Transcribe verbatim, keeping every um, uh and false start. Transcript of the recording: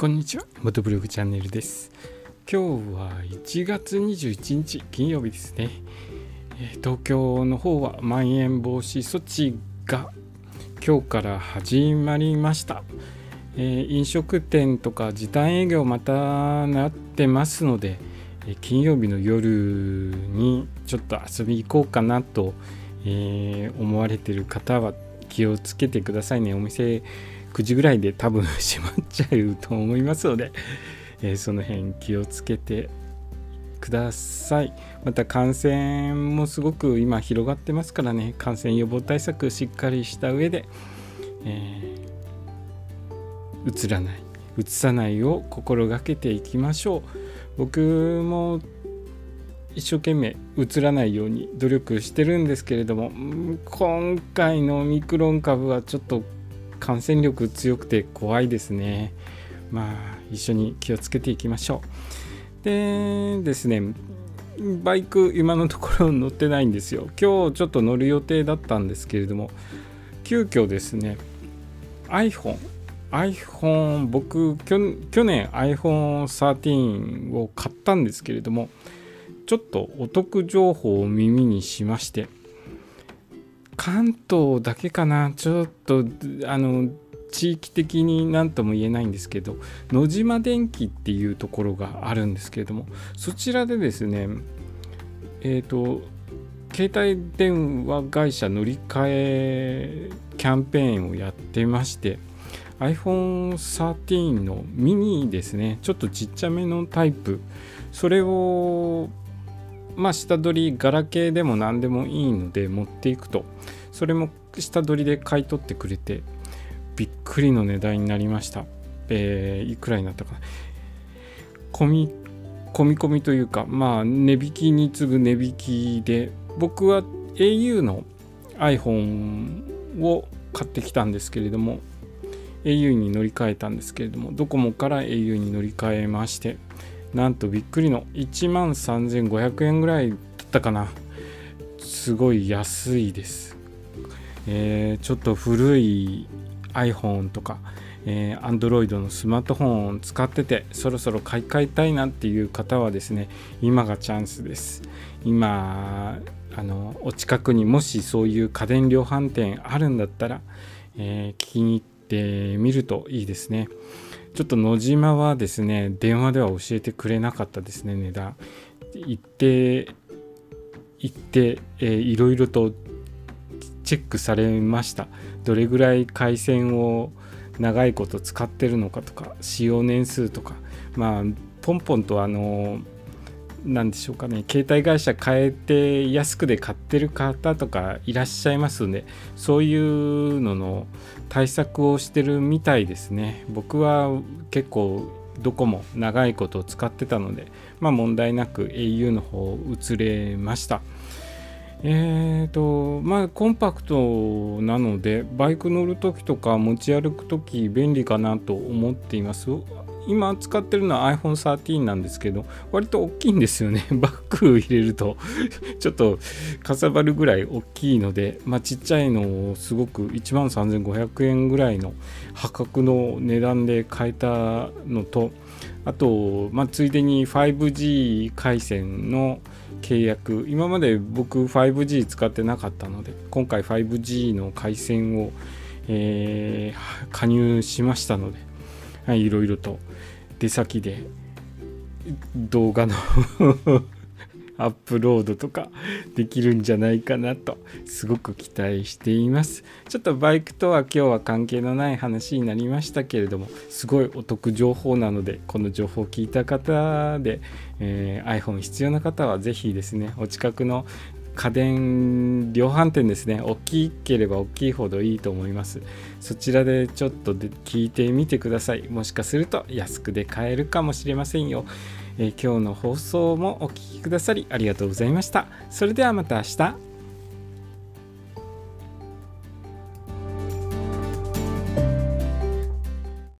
こんにちは、元ブログチャンネルです。今日はいちがつにじゅういちにち金曜日ですね。東京の方はまん延防止措置が今日から始まりました。飲食店とか時短営業またなってますので、金曜日の夜にちょっと遊び行こうかなと思われている方は気をつけてくださいね。お店くじぐらいで多分閉まっちゃうと思いますので、えー、その辺気をつけてください。また感染もすごく今広がってますからね、感染予防対策しっかりした上で、えー、うつらない、うつさないを心がけていきましょう。僕も一生懸命うつらないように努力してるんですけれども、今回のオミクロン株はちょっと感染力強くて怖いですね。まあ一緒に気をつけていきましょう。でですね、バイク今のところ乗ってないんですよ。今日ちょっと乗る予定だったんですけれども、急遽ですね iPhone iPhone 僕去年 アイフォンサーティーン を買ったんですけれども、ちょっとお得情報を耳にしまして、関東だけかな、ちょっとあの地域的に何とも言えないんですけど、野島電機っていうところがあるんですけれども、そちらでですね、えっと携帯電話会社乗り換えキャンペーンをやってまして、 アイフォンサーティーン のミニですね、ちょっとちっちゃめのタイプ、それをまあ下取り、ガラケーでも何でもいいので持っていくと、それも下取りで買い取ってくれて、びっくりの値段になりました。えー、いくらになったかな、込み込み込みというか、まあ値引きに次ぐ値引きで、僕は au の アイフォン を買ってきたんですけれども、 au に乗り換えたんですけれども、ドコモから au に乗り換えまして、なんとびっくりのいちまんさんぜんごひゃくえんぐらいだったかな。すごい安いです。えー、ちょっと古い iPhone とか、えー、Android のスマートフォンを使ってて、そろそろ買い替えたいなっていう方はですね、今がチャンスです。今あのお近くにもしそういう家電量販店あるんだったら、えー、聞きに行ってみるといいですね。ちょっと野島はですね、電話では教えてくれなかったですね、値段。行って、行って、えー、いろいろとチェックされました。どれぐらい回線を長いこと使ってるのかとか、使用年数とか、まあ、ポンポンとあの、なんでしょうかね、携帯会社変えて安くで買ってる方とかいらっしゃいますので、そういうのの対策をしてるみたいですね。僕は結構どこも長いことを使ってたので、まあ問題なく au の方移れました。えっとまあコンパクトなので、バイク乗るときとか持ち歩くとき便利かなと思っています。今使ってるのは アイフォンサーティーン なんですけど、割と大きいんですよね。バッグ入れるとちょっとかさばるぐらい大きいので、まあ、ちっちゃいのをすごく いちまんさんぜんごひゃくえんぐらいの破格の値段で買えたのと、あと、まあ、ついでに ファイブジー 回線の契約、今まで僕 ファイブジー 使ってなかったので、今回 ファイブジー の回線を、えー、加入しましたので、はい、いろいろと出先で動画のアップロードとかできるんじゃないかなとすごく期待しています。ちょっとバイクとは今日は関係のない話になりましたけれども、すごいお得情報なので、この情報を聞いた方で、えー、iPhone 必要な方はぜひですね、お近くの家電量販店ですね、大きければ大きいほどいいと思います。そちらでちょっとで聞いてみてください。もしかすると安くで買えるかもしれませんよ。えー、今日の放送もお聞きくださりありがとうございました。それではまた明日。